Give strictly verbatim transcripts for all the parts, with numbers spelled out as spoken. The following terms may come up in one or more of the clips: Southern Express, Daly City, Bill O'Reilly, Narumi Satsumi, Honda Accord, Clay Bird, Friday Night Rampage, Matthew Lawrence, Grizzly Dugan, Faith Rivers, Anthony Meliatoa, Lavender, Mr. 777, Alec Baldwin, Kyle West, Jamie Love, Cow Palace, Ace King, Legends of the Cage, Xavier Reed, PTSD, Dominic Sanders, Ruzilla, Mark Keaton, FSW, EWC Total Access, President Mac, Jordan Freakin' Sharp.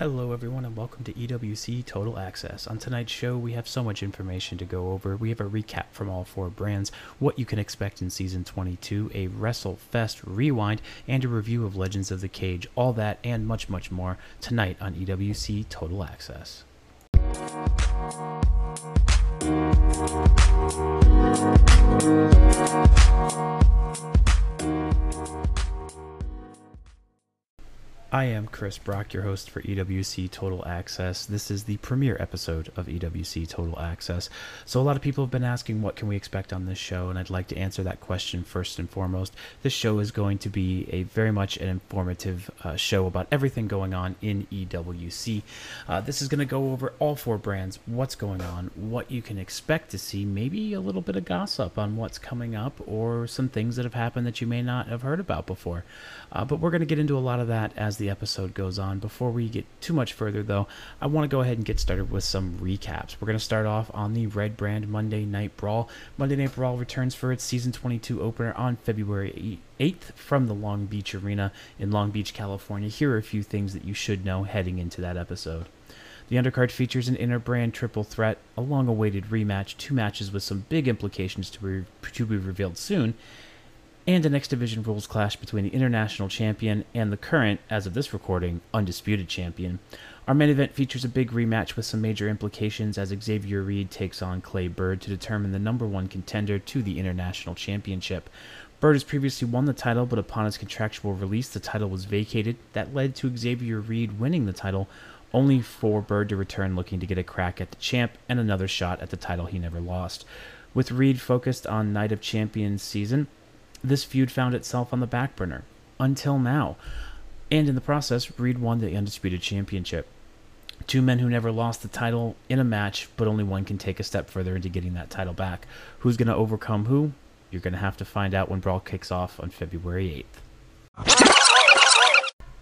Hello everyone and welcome to E W C Total Access. On tonight's show we have so much information to go over. We have a recap from all four brands, what you can expect in season twenty-two, a WrestleFest rewind, and a review of Legends of the Cage. All that and much much more tonight on E W C Total Access. I am Chris Brock, your host for E W C Total Access. This is the premiere episode of E W C Total Access. So a lot of people have been asking what can we expect on this show, and I'd like to answer that question first and foremost. This show is going to be a very much an informative uh, show about everything going on in E W C. Uh, this is going to go over all four brands, what's going on, what you can expect to see, maybe a little bit of gossip on what's coming up or some things that have happened that you may not have heard about before. Uh, but we're going to get into a lot of that as the episode goes on. Before we get too much further though, I want to go ahead and get started with some recaps. We're going to start off on the red brand, Monday Night Brawl. Monday Night Brawl returns for its season twenty-two opener on February eighth from the Long Beach Arena in Long Beach, California. Here are a few things that you should know heading into that episode. The undercard features an inter-brand triple threat, a long-awaited rematch, two matches with some big implications to be, to be revealed soon, and an X Division rules clash between the international champion and the current, as of this recording, undisputed champion. Our main event features a big rematch with some major implications as Xavier Reed takes on Clay Bird to determine the number one contender to the international championship. Bird has previously won the title, but upon his contractual release, the title was vacated. That led to Xavier Reed winning the title, only for Bird to return looking to get a crack at the champ and another shot at the title he never lost. With Reed focused on Night of Champions season, this feud found itself on the back burner, until now, and in the process, Reed won the Undisputed Championship. Two men who never lost the title in a match, but only one can take a step further into getting that title back. Who's going to overcome who? You're going to have to find out when Brawl kicks off on February eighth.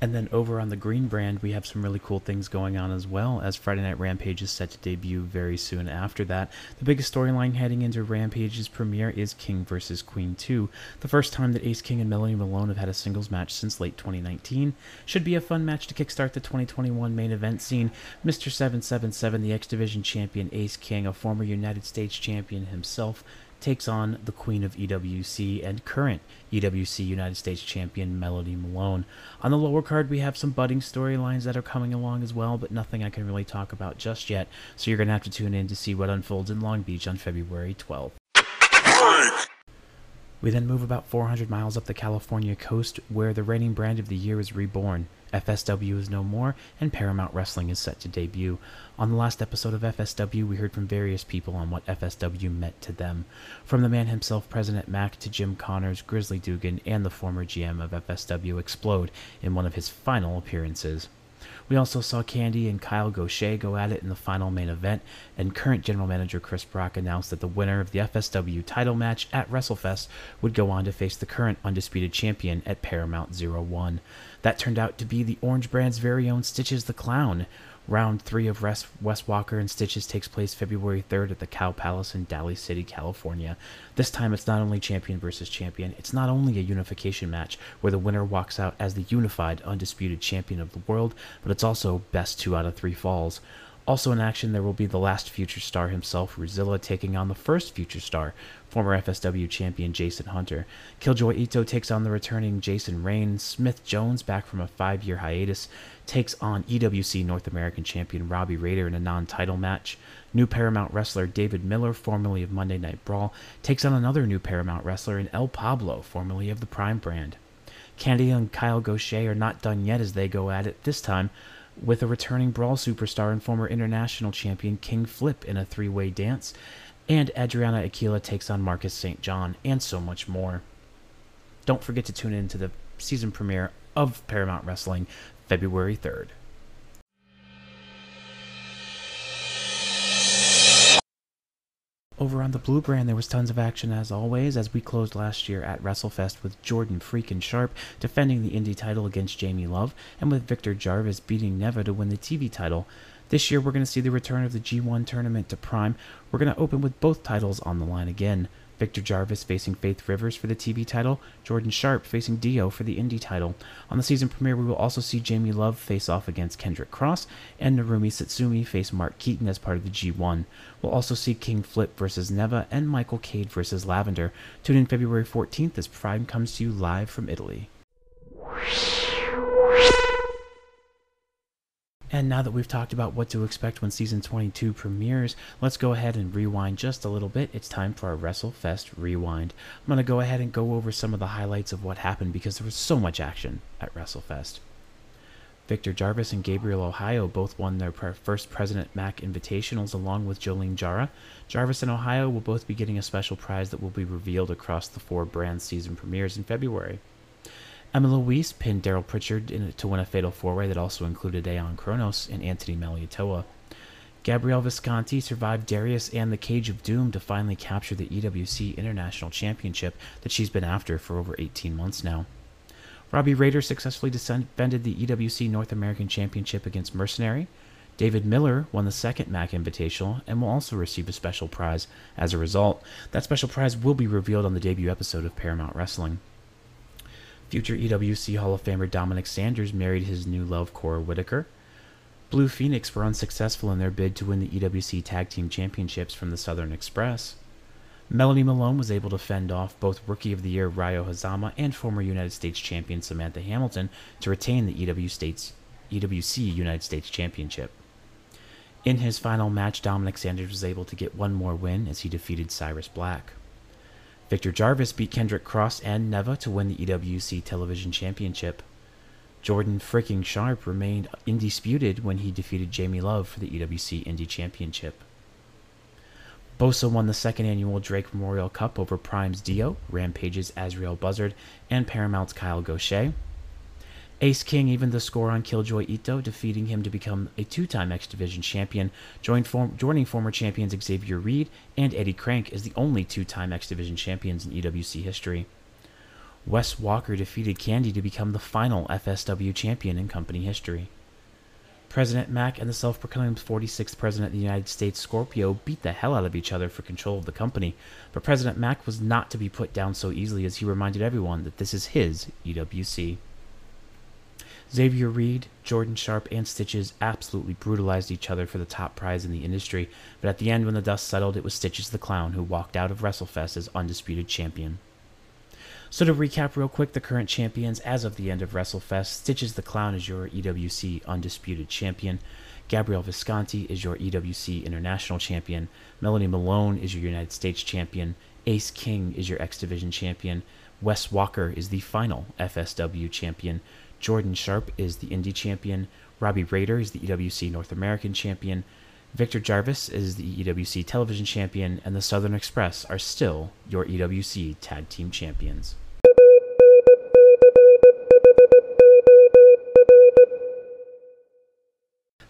And then over on the green brand, we have some really cool things going on as well, as Friday Night Rampage is set to debut very soon after that. The biggest storyline heading into Rampage's premiere is King versus. Queen two, the first time that Ace King and Melody Malone have had a singles match since late twenty nineteen. Should be a fun match to kickstart the twenty twenty-one main event scene. Mister seven seven seven, the X Division champion Ace King, a former United States champion himself, takes on the Queen of E W C and current E W C United States champion Melody Malone. On the lower card, we have some budding storylines that are coming along as well, but nothing I can really talk about just yet, so you're going to have to tune in to see what unfolds in Long Beach on February twelfth. We then move about four hundred miles up the California coast, where the reigning brand of the year is reborn. F S W is no more, and Paramount Wrestling is set to debut. On the last episode of F S W, we heard from various people on what F S W meant to them. From the man himself, President Mac, to Jim Connors, Grizzly Dugan, and the former G M of F S W explode in one of his final appearances. We also saw Candy and Kyle Gaucher go at it in the final main event, and current general manager Chris Brock announced that the winner of the F S W title match at WrestleFest would go on to face the current undisputed champion at Paramount one. That turned out to be the Orange Brand's very own Stitches the Clown. Round three of Wes Walker and Stitches takes place February third at the Cow Palace in Daly City, California. This time it's not only champion versus champion, it's not only a unification match where the winner walks out as the unified, undisputed champion of the world, but it's also best two out of three falls. Also in action, there will be the last future star himself, Ruzilla, taking on the first future star, former F S W champion Jason Hunter. Killjoy Ito takes on the returning Jason Rain. Smith Jones, back from a five-year hiatus, takes on E W C North American champion Robbie Rader in a non-title match. New Paramount wrestler David Miller, formerly of Monday Night Brawl, takes on another new Paramount wrestler in El Pablo, formerly of the Prime brand. Candy and Kyle Gaucher are not done yet as they go at it, this time with a returning Brawl superstar and former international champion King Flip in a three-way dance, and Adriana Aquila takes on Marcus Saint John, and so much more. Don't forget to tune in to the season premiere of Paramount Wrestling, February third. Over on the blue brand, there was tons of action as always, as we closed last year at WrestleFest with Jordan Freakin' Sharp defending the indie title against Jamie Love, and with Victor Jarvis beating Neva to win the T V title. This year, we're going to see the return of the G one tournament to Prime. We're going to open with both titles on the line again. Victor Jarvis facing Faith Rivers for the T V title, Jordan Sharp facing Dio for the Indie title. On the season premiere, we will also see Jamie Love face off against Kendrick Cross, and Narumi Satsumi face Mark Keaton as part of the G one. We'll also see King Flip versus Neva and Michael Cade versus Lavender. Tune in February fourteenth as Prime comes to you live from Italy. And now that we've talked about what to expect when Season twenty-two premieres, let's go ahead and rewind just a little bit. It's time for our WrestleFest Rewind. I'm going to go ahead and go over some of the highlights of what happened because there was so much action at WrestleFest. Victor Jarvis and Gabriel Ohio both won their first President Mac Invitationals along with Jolene Jara. Jarvis and Ohio will both be getting a special prize that will be revealed across the four brand season premieres in February. Emma Louise pinned Daryl Pritchard in, to win a fatal four-way that also included Aeon Kronos and Anthony Meliatoa. Gabrielle Visconti survived Darius and the Cage of Doom to finally capture the E W C International Championship that she's been after for over eighteen months now. Robbie Rader successfully defended the E W C North American Championship against Mercenary. David Miller won the second M A C Invitational and will also receive a special prize as a result. That special prize will be revealed on the debut episode of Paramount Wrestling. Future E W C Hall of Famer Dominic Sanders married his new love, Cora Whitaker. Blue Phoenix were unsuccessful in their bid to win the E W C Tag Team Championships from the Southern Express. Melody Malone was able to fend off both Rookie of the Year Ryo Hazama and former United States Champion Samantha Hamilton to retain the E W C United States Championship. In his final match, Dominic Sanders was able to get one more win as he defeated Cyrus Black. Victor Jarvis beat Kendrick Cross and Neva to win the E W C Television Championship. Jordan Freakin' Sharp remained undisputed when he defeated Jamie Love for the E W C Indie Championship. Bosa won the second annual Drake Memorial Cup over Prime's Dio, Rampage's Azrael Buzzard, and Paramount's Kyle Gaucher. Ace King evened the score on Killjoy Ito, defeating him to become a two-time X Division champion, form, joining former champions Xavier Reed and Eddie Crank as the only two-time X Division champions in E W C history. Wes Walker defeated Candy to become the final F S W champion in company history. President Mac and the self-proclaimed forty-sixth President of the United States, Scorpio, beat the hell out of each other for control of the company, but President Mac was not to be put down so easily as he reminded everyone that this is his E W C. Xavier Reed, Jordan Sharp, and Stitches absolutely brutalized each other for the top prize in the industry, but at the end when the dust settled, it was Stitches the Clown who walked out of WrestleFest as undisputed champion. So to recap real quick, the current champions as of the end of WrestleFest, Stitches the Clown is your E W C undisputed champion, Gabrielle Visconti is your E W C international champion, Melody Malone is your United States champion, Ace King is your X Division champion, Wes Walker is the final F S W champion, Jordan Sharp is the Indie champion, Robbie Rader is the E W C North American champion, Victor Jarvis is the E W C Television champion, and the Southern Express are still your E W C Tag Team champions.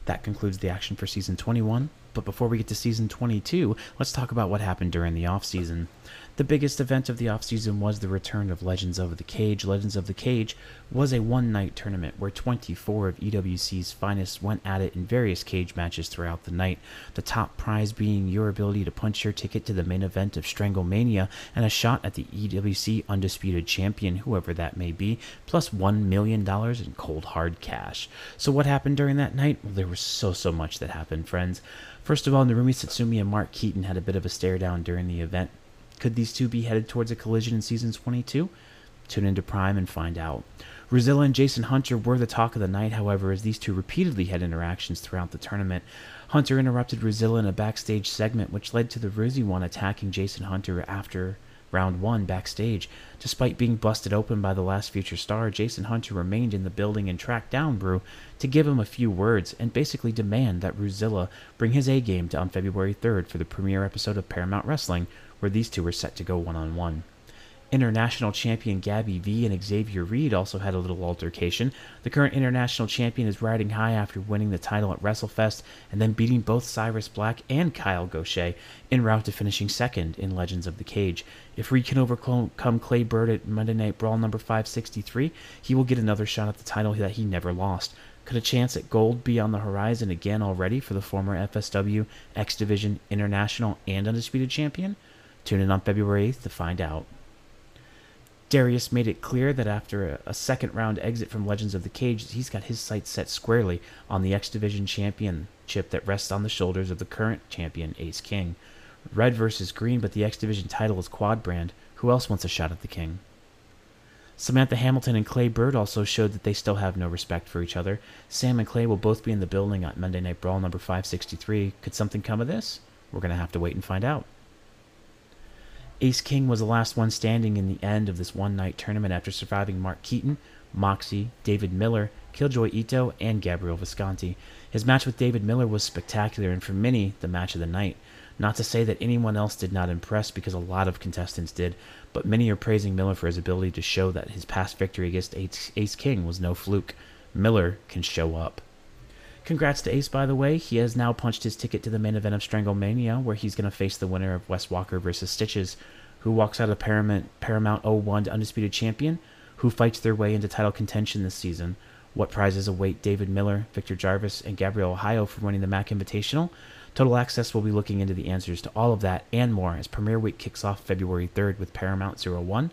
That concludes the action for Season twenty-one, but before we get to Season twenty-two, let's talk about what happened during the off-season. The biggest event of the off-season was the return of Legends of the Cage. Legends of the Cage was a one-night tournament where twenty-four of E W C's finest went at it in various cage matches throughout the night, the top prize being your ability to punch your ticket to the main event of Stranglemania and a shot at the E W C Undisputed Champion, whoever that may be, plus one million dollars in cold hard cash. So what happened during that night? Well, there was so, so much that happened, friends. First of all, Narumi Satsumi and Mark Keaton had a bit of a stare down during the event. Could these two be headed towards a collision in Season twenty-two? Tune into Prime and find out. Ruzilla and Jason Hunter were the talk of the night, however, as these two repeatedly had interactions throughout the tournament. Hunter interrupted Ruzilla in a backstage segment, which led to the Ruzy one attacking Jason Hunter after round one backstage. Despite being busted open by the last future star, Jason Hunter remained in the building and tracked down Brew to give him a few words and basically demand that Ruzilla bring his A-game on February third for the premiere episode of Paramount Wrestling, where these two were set to go one-on-one. International champion Gabby V and Xavier Reed also had a little altercation. The current international champion is riding high after winning the title at WrestleFest and then beating both Cyrus Black and Kyle Gaucher en route to finishing second in Legends of the Cage. If Reed can overcome Clay Bird at Monday Night Brawl number five sixty-three, he will get another shot at the title that he never lost. Could a chance at gold be on the horizon again already for the former F S W, X Division, International, and Undisputed Champion? Tune in on February eighth to find out. Darius made it clear that after a, a second round exit from Legends of the Cage, he's got his sights set squarely on the X Division championship that rests on the shoulders of the current champion, Ace King. Red versus green, but the X Division title is quad brand. Who else wants a shot at the King? Samantha Hamilton and Clay Bird also showed that they still have no respect for each other. Sam and Clay will both be in the building on Monday Night Brawl number five sixty-three. Could something come of this? We're going to have to wait and find out. Ace King was the last one standing in the end of this one-night tournament after surviving Mark Keaton, Moxie, David Miller, Killjoy Ito, and Gabrielle Visconti. His match with David Miller was spectacular and, for many, the match of the night. Not to say that anyone else did not impress, because a lot of contestants did, but many are praising Miller for his ability to show that his past victory against Ace King was no fluke. Miller can show up. Congrats to Ace, by the way. He has now punched his ticket to the main event of Stranglemania, where he's going to face the winner of Wes Walker versus Stitches, who walks out of Paramount, Paramount oh one to Undisputed Champion, who fights their way into title contention this season. What prizes await David Miller, Victor Jarvis, and Gabrielle Ohio for winning the Mac Invitational? Total Access will be looking into the answers to all of that and more as Premier Week kicks off February third with Paramount oh one,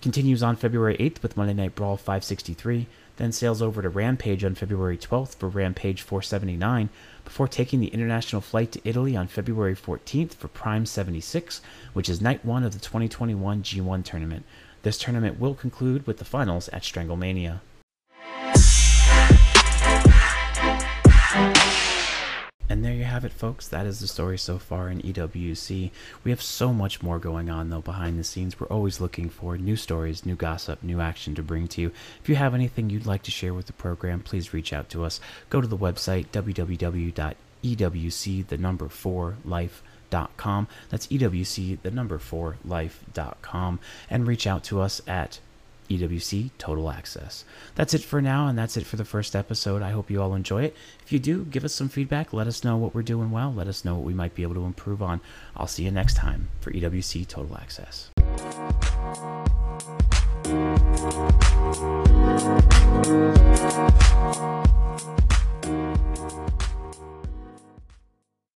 continues on February eighth with Monday Night Brawl five sixty-three, then sails over to Rampage on February twelfth for Rampage four seventy-nine, before taking the international flight to Italy on February fourteenth for Prime seventy-six, which is night one of the twenty twenty-one G one tournament. This tournament will conclude with the finals at Stranglemania. And there you have it, folks. That is the story so far in E W C. We have so much more going on, though, behind the scenes. We're always looking for new stories, new gossip, new action to bring to you. If you have anything you'd like to share with the program, please reach out to us. Go to the website, w w w dot e w c the number four life dot com. That's e w c the number four life dot com. And reach out to us at E W C Total Access. That's it for now, and that's it for the first episode. I hope you all enjoy it. If you do, give us some feedback. Let us know what we're doing well. Let us know what we might be able to improve on. I'll see you next time for E W C Total Access.